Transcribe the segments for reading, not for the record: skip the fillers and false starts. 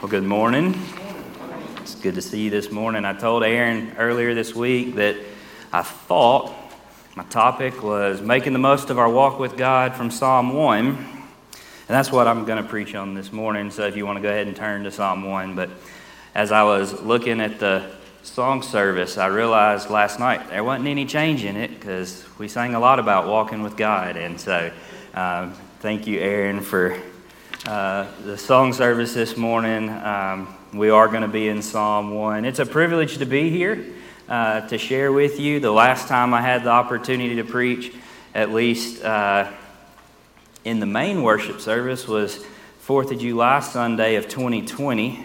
Well, good morning. It's good to see you this morning. I told Aaron earlier this week that I thought my topic was making the most of our walk with God from Psalm 1, and that's what I'm going to preach on this morning, so if you want to go ahead and turn to Psalm 1. But as I was looking at the song service, I realized last night there wasn't any change in it because we sang a lot about walking with God, and so thank you, Aaron, for the song service this morning. We are going to be in Psalm 1. It's a privilege to be here to share with you. The last time I had the opportunity to preach, at least in the main worship service, was 4th of July Sunday of 2020,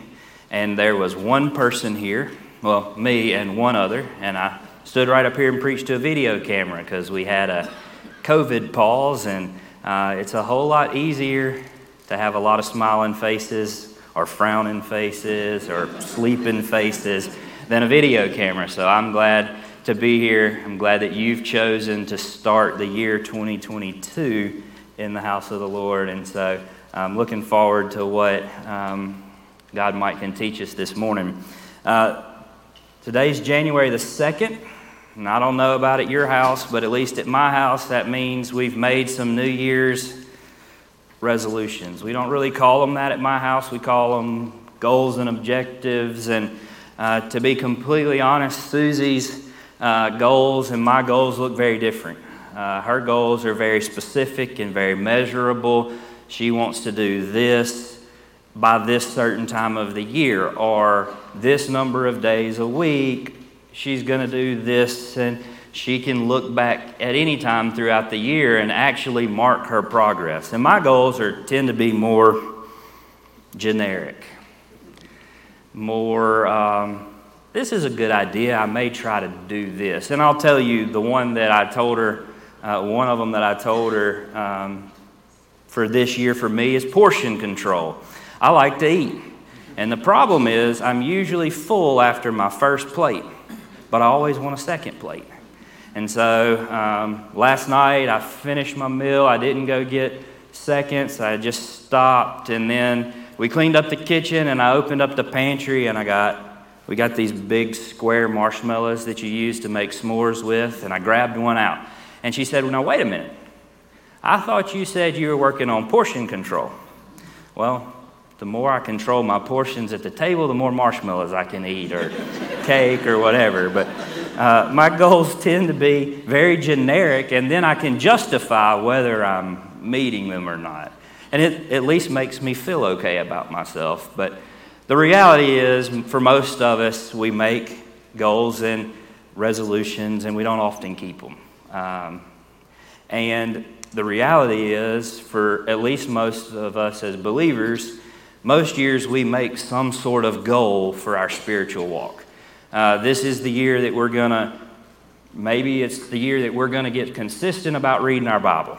and there was one person here, well, me and one other, and I stood right up here and preached to a video camera because we had a COVID pause, and it's a whole lot easier to have a lot of smiling faces or frowning faces or sleeping faces than a video camera. So I'm glad to be here. I'm glad that you've chosen to start the year 2022 in the house of the Lord. And so I'm looking forward to what God might can teach us this morning. Today's January the 2nd. And I don't know about at your house, but at least at my house, that means we've made some New Year's resolutions. We don't really call them that at my house. We call them goals and objectives. And to be completely honest, Susie's goals and my goals look very different. Her goals are very specific and very measurable. She wants to do this by this certain time of the year, or this number of days a week. She's going to do this, and she can look back at any time throughout the year and actually mark her progress. And my goals tend to be more generic, more, this is a good idea, I may try to do this. And I'll tell you the one that I told her, one of them that I told her for this year for me is portion control. I like to eat. And the problem is I'm usually full after my first plate, but I always want a second plate. And so last night I finished my meal. I didn't go get seconds. I just stopped, and then we cleaned up the kitchen, and I opened up the pantry, and we got these big square marshmallows that you use to make s'mores with, and I grabbed one out. And she said, "Well, now wait a minute. I thought you said you were working on portion control." Well, the more I control my portions at the table, the more marshmallows I can eat or cake or whatever. But my goals tend to be very generic, and then I can justify whether I'm meeting them or not. And it at least makes me feel okay about myself. But the reality is, for most of us, we make goals and resolutions, and we don't often keep them. And the reality is, for at least most of us as believers, most years we make some sort of goal for our spiritual walk. This is the year that we're going to, maybe it's the year that we're going to get consistent about reading our Bible.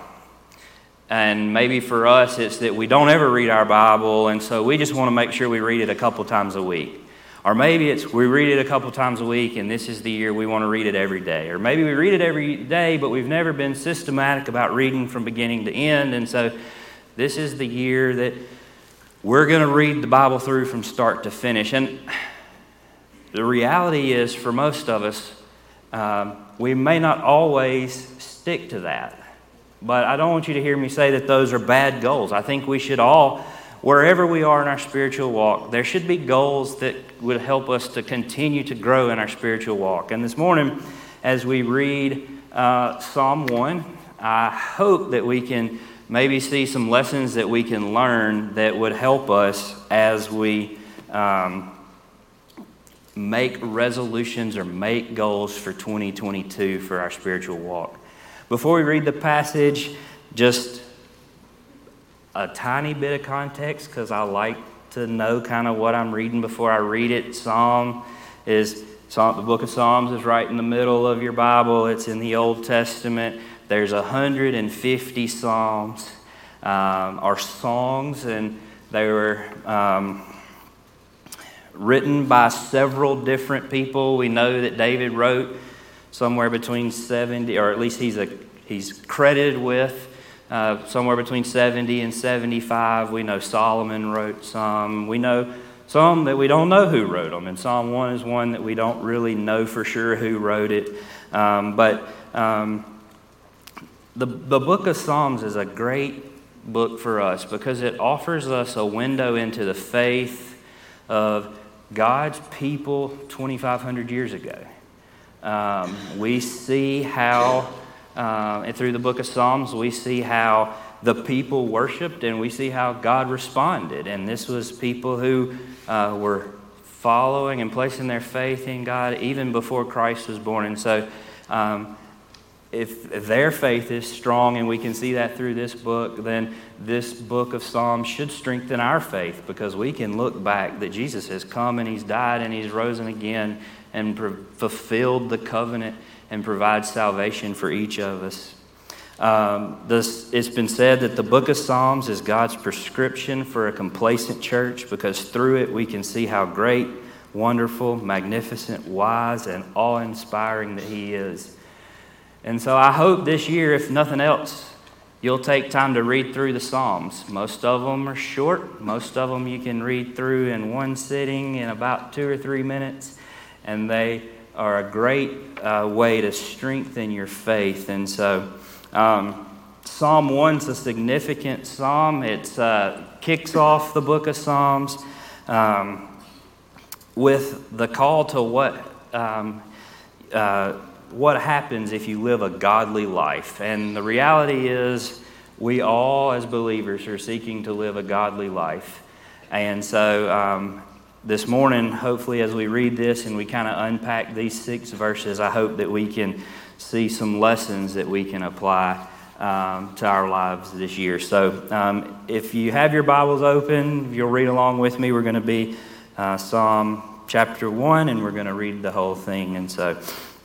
And maybe for us it's that we don't ever read our Bible, and so we just want to make sure we read it a couple times a week. Or maybe it's we read it a couple times a week, and this is the year we want to read it every day. Or maybe we read it every day, but we've never been systematic about reading from beginning to end, and so this is the year that we're going to read the Bible through from start to finish. And the reality is, for most of us, we may not always stick to that. But I don't want you to hear me say that those are bad goals. I think we should all, wherever we are in our spiritual walk, there should be goals that would help us to continue to grow in our spiritual walk. And this morning, as we read Psalm 1, I hope that we can maybe see some lessons that we can learn that would help us as we make resolutions or make goals for 2022 for our spiritual walk. Before we read the passage, just a tiny bit of context, because I like to know kind of what I'm reading before I read it. The book of Psalms is right in the middle of your Bible. It's in the Old Testament. There's 150 psalms, or songs, and they were written by several different people. We know that David wrote somewhere between 70, or at least he's credited with somewhere between 70 and 75. We know Solomon wrote some. We know some that we don't know who wrote them. And Psalm 1 is one that we don't really know for sure who wrote it. The book of Psalms is a great book for us because it offers us a window into the faith of God's people 2,500 years ago. We see how, and through the book of Psalms, we see how the people worshiped and we see how God responded. And this was people who were following and placing their faith in God even before Christ was born. And so if their faith is strong and we can see that through this book, then this book of Psalms should strengthen our faith because we can look back that Jesus has come and he's died and he's risen again and fulfilled the covenant and provides salvation for each of us. It's been said that the book of Psalms is God's prescription for a complacent church because through it we can see how great, wonderful, magnificent, wise, and awe-inspiring that he is. And so I hope this year, if nothing else, you'll take time to read through the Psalms. Most of them are short. Most of them you can read through in one sitting in about 2 or 3 minutes, and they are a great way to strengthen your faith. And so Psalm 1's a significant psalm. It kicks off the book of Psalms with the call to what happens if you live a godly life. And the reality is we all as believers are seeking to live a godly life. And so this morning, hopefully as we read this and we kind of unpack these 6 verses, I hope that we can see some lessons that we can apply to our lives this year. So if you have your Bibles open, you'll read along with me. We're going to be Psalm chapter 1, and we're going to read the whole thing. And so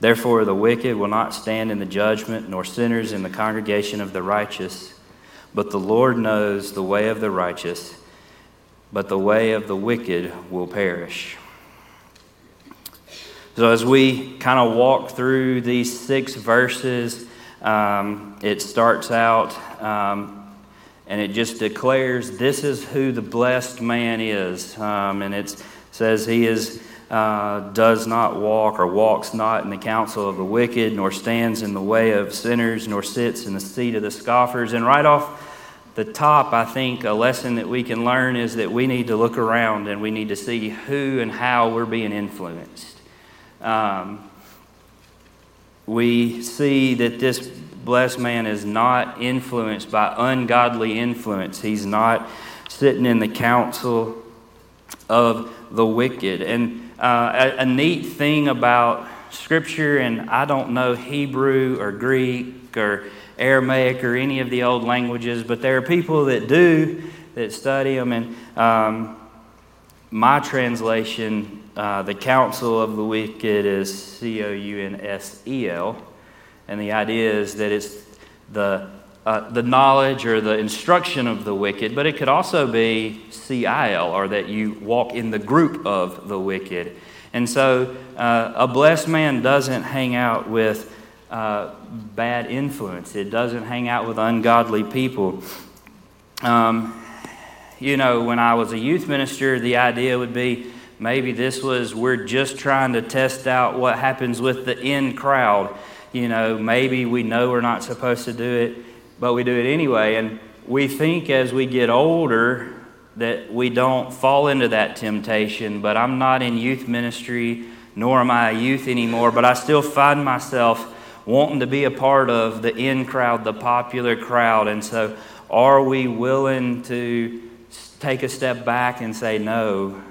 Therefore, the wicked will not stand in the judgment, nor sinners in the congregation of the righteous. But the Lord knows the way of the righteous, but the way of the wicked will perish. So as we kind of walk through these 6 verses, it starts out and it just declares this is who the blessed man is. And it says he is does not walk or walks not in the counsel of the wicked, nor stands in the way of sinners, nor sits in the seat of the scoffers. And right off the top, I think a lesson that we can learn is that we need to look around and we need to see who and how we're being influenced. We see that this blessed man is not influenced by ungodly influence. He's not sitting in the counsel of the wicked. And a neat thing about Scripture, and I don't know Hebrew or Greek or Aramaic or any of the old languages, but there are people that do, that study them. And my translation, the counsel of the wicked is counsel, and the idea is that it's the knowledge or the instruction of the wicked, but it could also be cil, or that you walk in the group of the wicked. And so a blessed man doesn't hang out with bad influence. It doesn't hang out with ungodly people. You know, when I was a youth minister, the idea would be, maybe this was, we're just trying to test out what happens with the in crowd. You know, maybe we know we're not supposed to do it, but we do it anyway. And we think as we get older that we don't fall into that temptation, but I'm not in youth ministry, nor am I a youth anymore, but I still find myself wanting to be a part of the in crowd, the popular crowd. And so are we willing to take a step back and say no?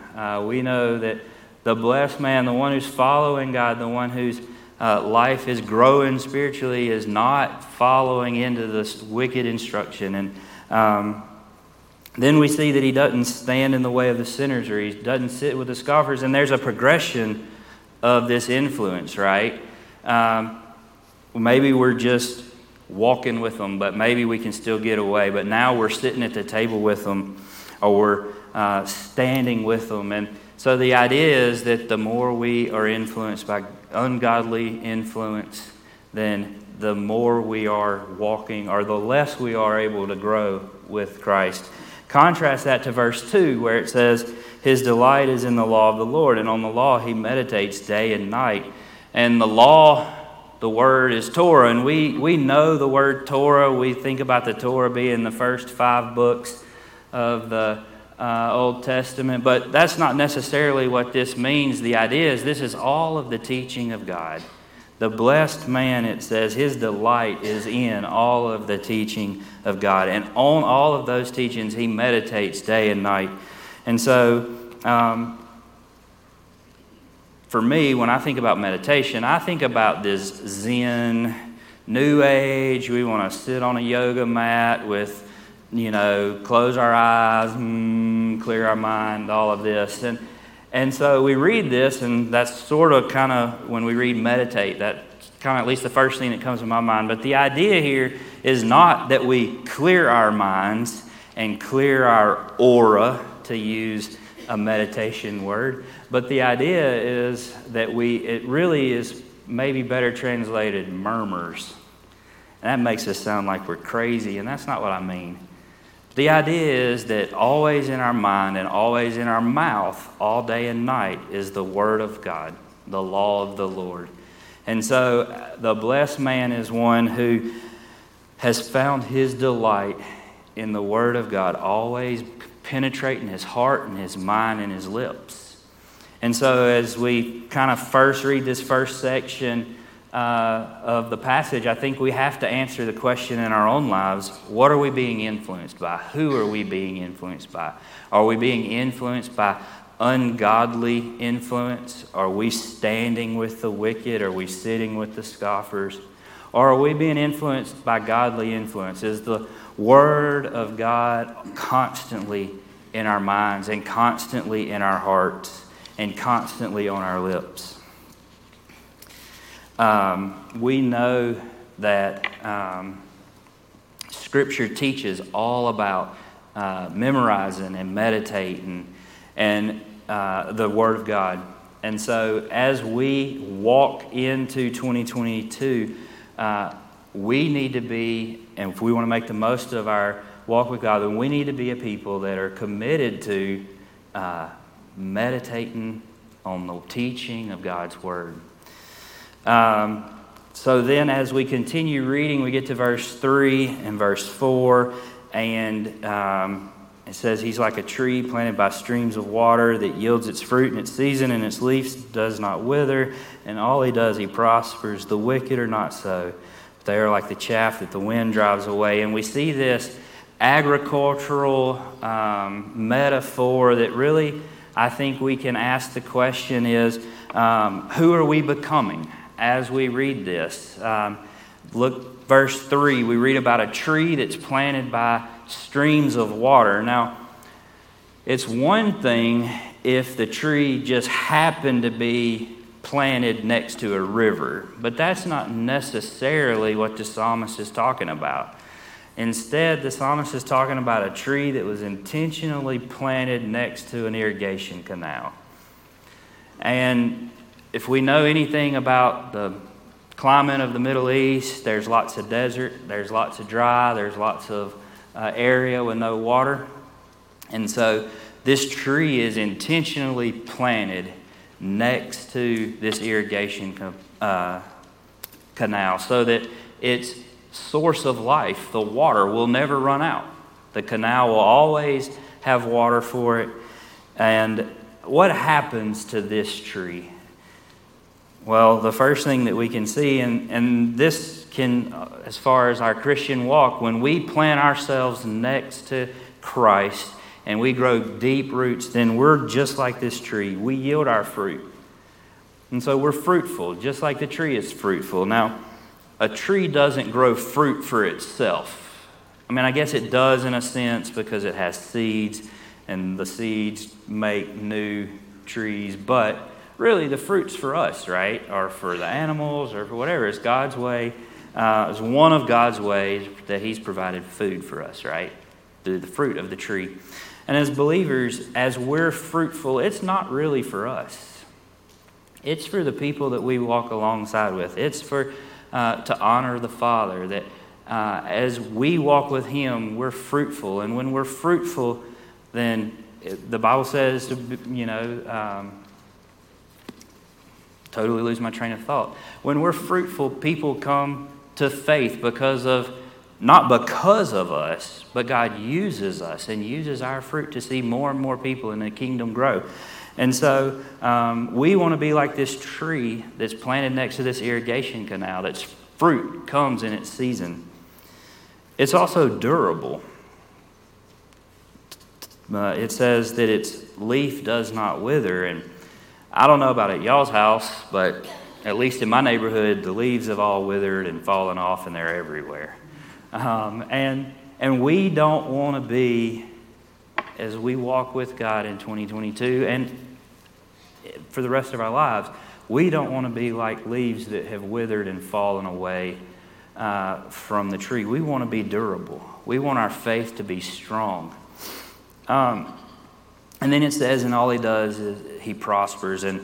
We know that the blessed man, the one who's following God, the one whose life is growing spiritually, is not following into this wicked instruction. And Then we see that he doesn't stand in the way of the sinners, or he doesn't sit with the scoffers. And there's a progression of this influence, right? Maybe we're just walking with them, but maybe we can still get away. But now we're sitting at the table with them, or we're standing with them. And so the idea is that the more we are influenced by ungodly influence, then the more we are walking, or the less we are able to grow with Christ. Contrast that to verse 2, where it says, his delight is in the law of the Lord, and on the law he meditates day and night. And the law, the word, is Torah, and we know the word Torah. We think about the Torah being the first 5 books of the Old Testament, but that's not necessarily what this means. The idea is this is all of the teaching of God. The blessed man, it says, his delight is in all of the teaching of God. And on all of those teachings, he meditates day and night. And so, for me, when I think about meditation, I think about this Zen, New Age. We want to sit on a yoga mat with, close our eyes, clear our mind, all of this. And so we read this, and that's sort of kind of, when we read meditate, that's kind of at least the first thing that comes to my mind. But the idea here is not that we clear our minds and clear our aura, to use a meditation word, but the idea is that it really is maybe better translated murmurs. And that makes us sound like we're crazy, and that's not what I mean. The idea is that always in our mind and always in our mouth, all day and night, is the Word of God, the law of the Lord. And so the blessed man is one who has found his delight in the Word of God, always penetrating his heart and his mind and his lips. And so as we kind of first read this first section of the passage, I think we have to answer the question in our own lives: what are we being influenced by? Who are we being influenced by? Are we being influenced by ungodly influence? Are we standing with the wicked? Are we sitting with the scoffers? Or are we being influenced by godly influence? Is the Word of God constantly in our minds and constantly in our hearts and constantly on our lips? We know that Scripture teaches all about memorizing and meditating and the Word of God. And so as we walk into 2022, we need to be, and if we want to make the most of our walk with God, then we need to be a people that are committed to meditating on the teaching of God's Word. So then as we continue reading, we get to verse 3 and verse 4, and it says, he's like a tree planted by streams of water that yields its fruit in its season, and its leaves does not wither, and all he does, he prospers. The wicked are not so, but they are like the chaff that the wind drives away. And we see this agricultural metaphor that really, I think we can ask the question is, who are we becoming? As we read this, look, verse 3, we read about a tree that's planted by streams of water. Now, it's one thing if the tree just happened to be planted next to a river, but that's not necessarily what the psalmist is talking about. Instead, the psalmist is talking about a tree that was intentionally planted next to an irrigation canal. And if we know anything about the climate of the Middle East, there's lots of desert, there's lots of dry, there's lots of area with no water. And so this tree is intentionally planted next to this irrigation canal so that its source of life, the water, will never run out. The canal will always have water for it. And what happens to this tree? Well, the first thing that we can see, and this can, as far as our Christian walk, when we plant ourselves next to Christ and we grow deep roots, then we're just like this tree. We yield our fruit. And so we're fruitful, just like the tree is fruitful. Now, a tree doesn't grow fruit for itself. I mean, I guess it does in a sense because it has seeds, and the seeds make new trees, but really the fruits for us, right, are for the animals or for whatever. It's God's way. It's one of God's ways that he's provided food for us, right, through the fruit of the tree. And as believers, as we're fruitful, it's not really for us. It's for the people that we walk alongside with. It's for to honor the Father, that as we walk with him, we're fruitful. And when we're fruitful, then the Bible says, totally lose my train of thought. When we're fruitful, people come to faith because of, not because of us, but God uses us and uses our fruit to see more and more people in the kingdom grow. And so we want to be like this tree that's planted next to this irrigation canal, that's fruit comes in its season. It's also durable. It says that its leaf does not wither. And I don't know about at y'all's house, but at least in my neighborhood, the leaves have all withered and fallen off, and they're everywhere. And we don't want to be, as we walk with God in 2022 and for the rest of our lives, we don't want to be like leaves that have withered and fallen away from the tree. We want to be durable. We want our faith to be strong. And then it says, and all he does is he prospers. And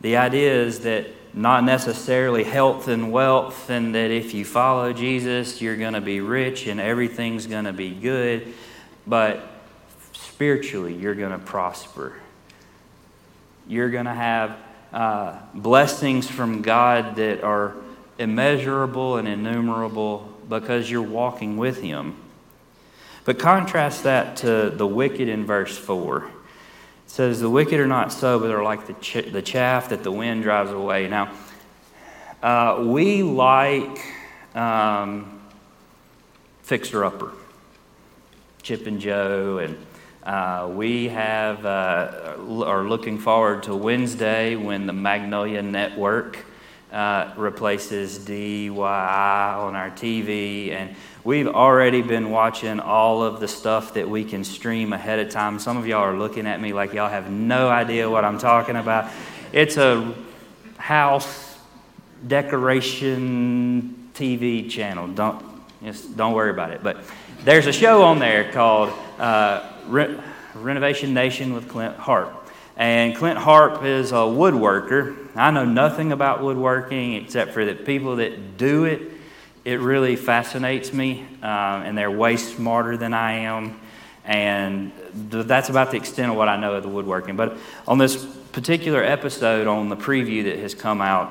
the idea is that not necessarily health and wealth, and that if you follow Jesus, you're going to be rich and everything's going to be good, but spiritually, you're going to prosper. You're going to have blessings from God that are immeasurable and innumerable because you're walking with him. But contrast that to the wicked in verse 4. It says, the wicked are not so, but they're like the chaff that the wind drives away. Now, we like fixer-upper, Chip and Joe, and we have are looking forward to Wednesday when the Magnolia Network replaces DYI on our TV, and we've already been watching all of the stuff that we can stream ahead of time. Some of y'all are looking at me like y'all have no idea what I'm talking about. It's a house decoration TV channel. Don't worry about it. But there's a show on there called Renovation Nation with Clint Harp. And Clint Harp is a woodworker. I know nothing about woodworking except for the people that do it. It really fascinates me, and they're way smarter than I am, and that's about the extent of what I know of the woodworking. But on this particular episode, on the preview that has come out,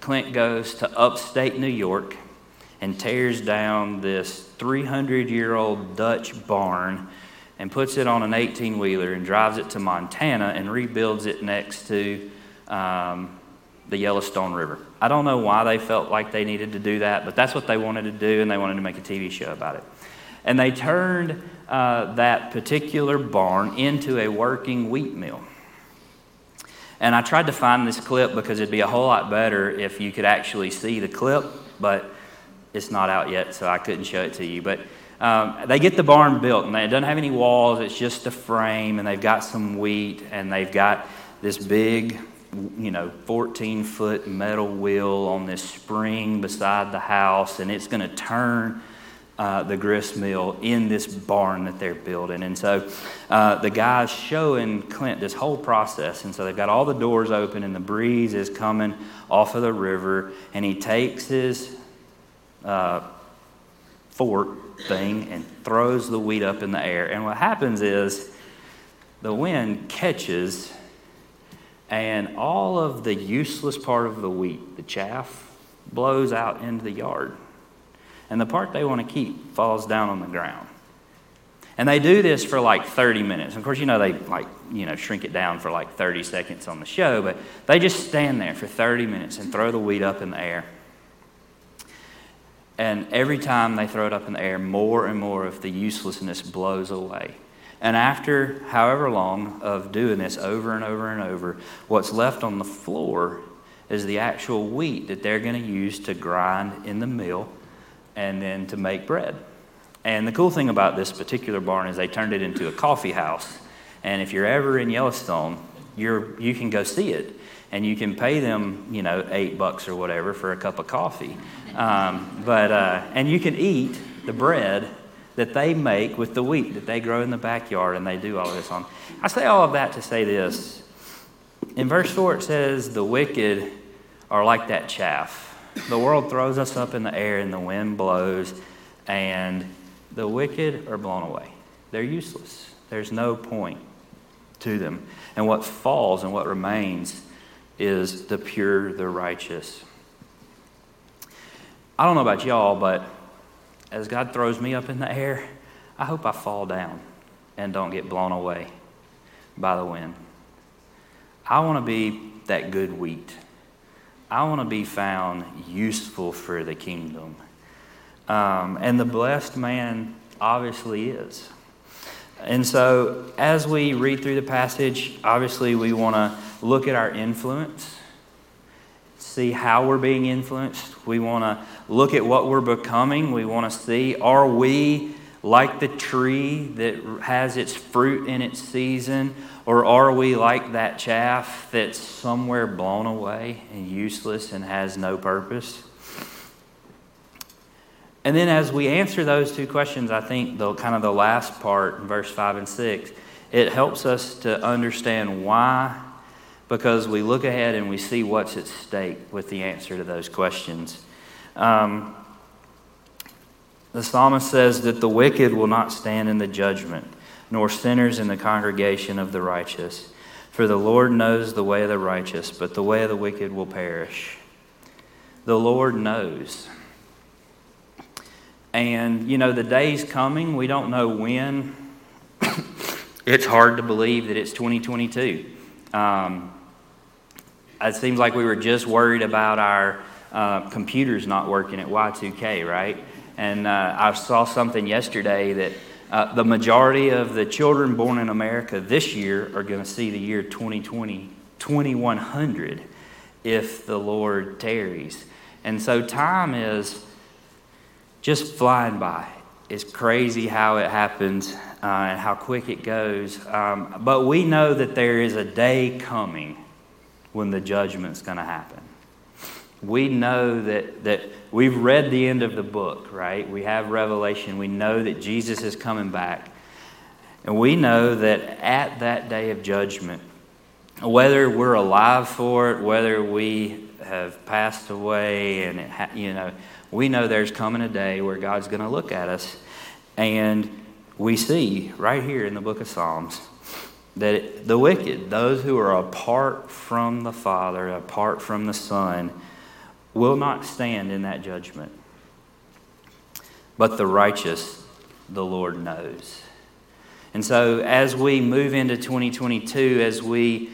Clint goes to upstate New York and tears down this 300-year-old Dutch barn and puts it on an 18-wheeler and drives it to Montana and rebuilds it next to the Yellowstone River. I don't know why they felt like they needed to do that, but that's what they wanted to do, and they wanted to make a TV show about it. And they turned that particular barn into a working wheat mill. And I tried to find this clip because it'd be a whole lot better if you could actually see the clip, but it's not out yet, so I couldn't show it to you. But they get the barn built, and it doesn't have any walls. It's just a frame, and they've got some wheat, and they've got this big 14-foot metal wheel on this spring beside the house, and it's going to turn the grist mill in this barn that they're building. And so the guy's showing Clint this whole process, and so they've got all the doors open, and the breeze is coming off of the river, and he takes his fork thing and throws the wheat up in the air. And what happens is the wind catches, and all of the useless part of the wheat, the chaff, blows out into the yard. And the part they want to keep falls down on the ground. And they do this for like 30 minutes. Of course, they shrink it down for like 30 seconds on the show, but they just stand there for 30 minutes and throw the wheat up in the air. And every time they throw it up in the air, more and more of the uselessness blows away. And after however long of doing this over and over and over, what's left on the floor is the actual wheat that they're going to use to grind in the mill and then to make bread. And the cool thing about this particular barn is they turned it into a coffee house. And if you're ever in Yellowstone, you can go see it. And you can pay them, $8 or whatever for a cup of coffee. And you can eat the bread that they make with the wheat that they grow in the backyard, and they do all of this on. I say all of that to say this. In verse 4 it says, the wicked are like that chaff. The world throws us up in the air and the wind blows, and the wicked are blown away. They're useless. There's no point to them. And what falls and what remains is the pure, the righteous. I don't know about y'all, but as God throws me up in the air, I hope I fall down and don't get blown away by the wind. I want to be that good wheat. I want to be found useful for the kingdom. And the blessed man obviously is. And so as we read through the passage, obviously we want to look at our influence, see how we're being influenced. We want to look at what we're becoming. We want to see, are we like the tree that has its fruit in its season? Or are we like that chaff that's somewhere blown away and useless and has no purpose? And then as we answer those two questions, I think the last part, in verse 5 and 6, it helps us to understand why, because we look ahead and we see what's at stake with the answer to those questions. The psalmist says that the wicked will not stand in the judgment, nor sinners in the congregation of the righteous. For the Lord knows the way of the righteous, but the way of the wicked will perish. The Lord knows. And, the day's coming. We don't know when. It's hard to believe that it's 2022. It seems like we were just worried about our computers not working at Y2K, right? And I saw something yesterday that the majority of the children born in America this year are going to see the year 2020, 2100, if the Lord tarries. And so time is just flying by. It's crazy how it happens and how quick it goes. But we know that there is a day coming when the judgment's going to happen. We know that we've read the end of the book, right? We have Revelation. We know that Jesus is coming back. And we know that at that day of judgment, whether we're alive for it, whether we have passed away, and we know there's coming a day where God's going to look at us. And we see right here in the book of Psalms that the wicked, those who are apart from the Father, apart from the Son, will not stand in that judgment. But the righteous, the Lord knows. And so as we move into 2022, as we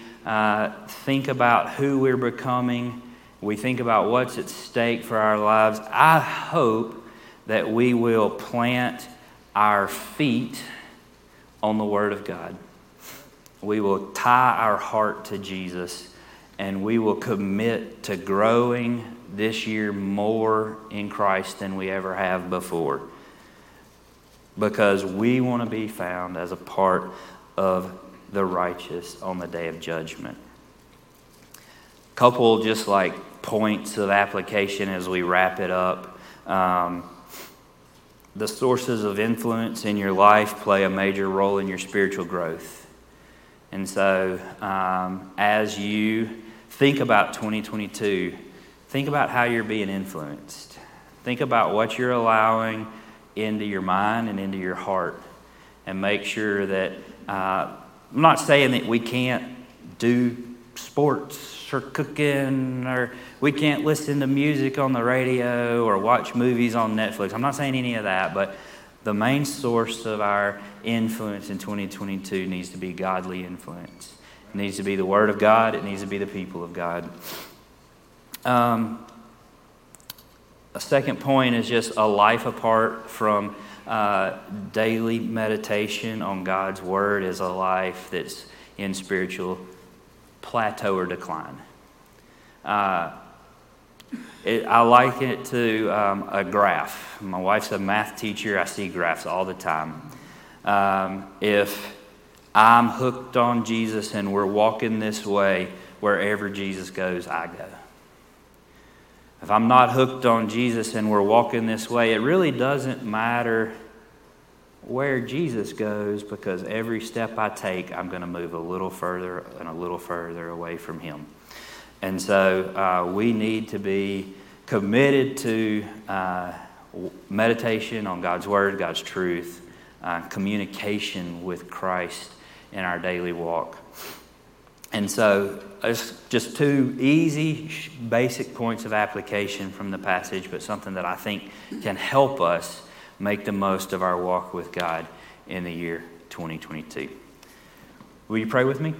think about who we're becoming, we think about what's at stake for our lives, I hope that we will plant our feet on the Word of God. We will tie our heart to Jesus, and we will commit to growing this year more in Christ than we ever have before, because we want to be found as a part of the righteous on the day of judgment. Couple just like points of application as we wrap it up. The sources of influence in your life play a major role in your spiritual growth. And so as you think about 2022, think about how you're being influenced. Think about what you're allowing into your mind and into your heart. And make sure that, I'm not saying that we can't do sports or cooking, or we can't listen to music on the radio or watch movies on Netflix. I'm not saying any of that, but the main source of our influence in 2022 needs to be godly influence. It needs to be the Word of God. It needs to be the people of God. A second point is just a life apart from daily meditation on God's Word is a life that's in spiritual plateau or decline. I liken it to a graph. My wife's a math teacher. I see graphs all the time. If I'm hooked on Jesus and we're walking this way, wherever Jesus goes, I go. If I'm not hooked on Jesus and we're walking this way, it really doesn't matter where Jesus goes, because every step I take, I'm going to move a little further and a little further away from Him. And so we need to be committed to meditation on God's Word, God's truth, communication with Christ in our daily walk. And so it's just two easy, basic points of application from the passage, but something that I think can help us make the most of our walk with God in the year 2022. Will you pray with me?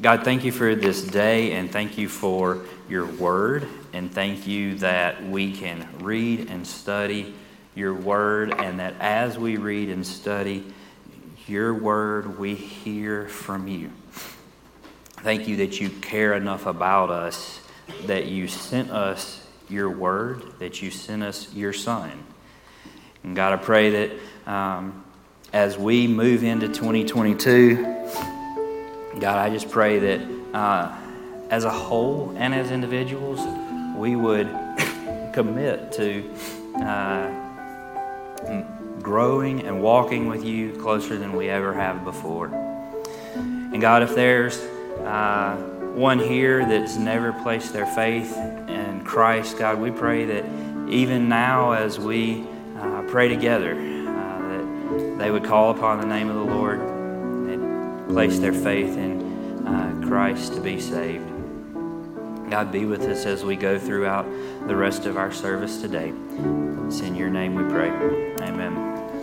God, thank you for this day, and thank you for your word, and thank you that we can read and study your word, and that as we read and study your word, we hear from you. Thank you that you care enough about us, that you sent us your word, that you sent us your son. And God, I pray that as we move into 2022... God, I just pray that as a whole and as individuals, we would commit to growing and walking with you closer than we ever have before. And God, if there's one here that's never placed their faith in Christ, God, we pray that even now as we pray together, that they would call upon the name of the Lord, place their faith in Christ to be saved. God, be with us as we go throughout the rest of our service today. It's in your name we pray. Amen.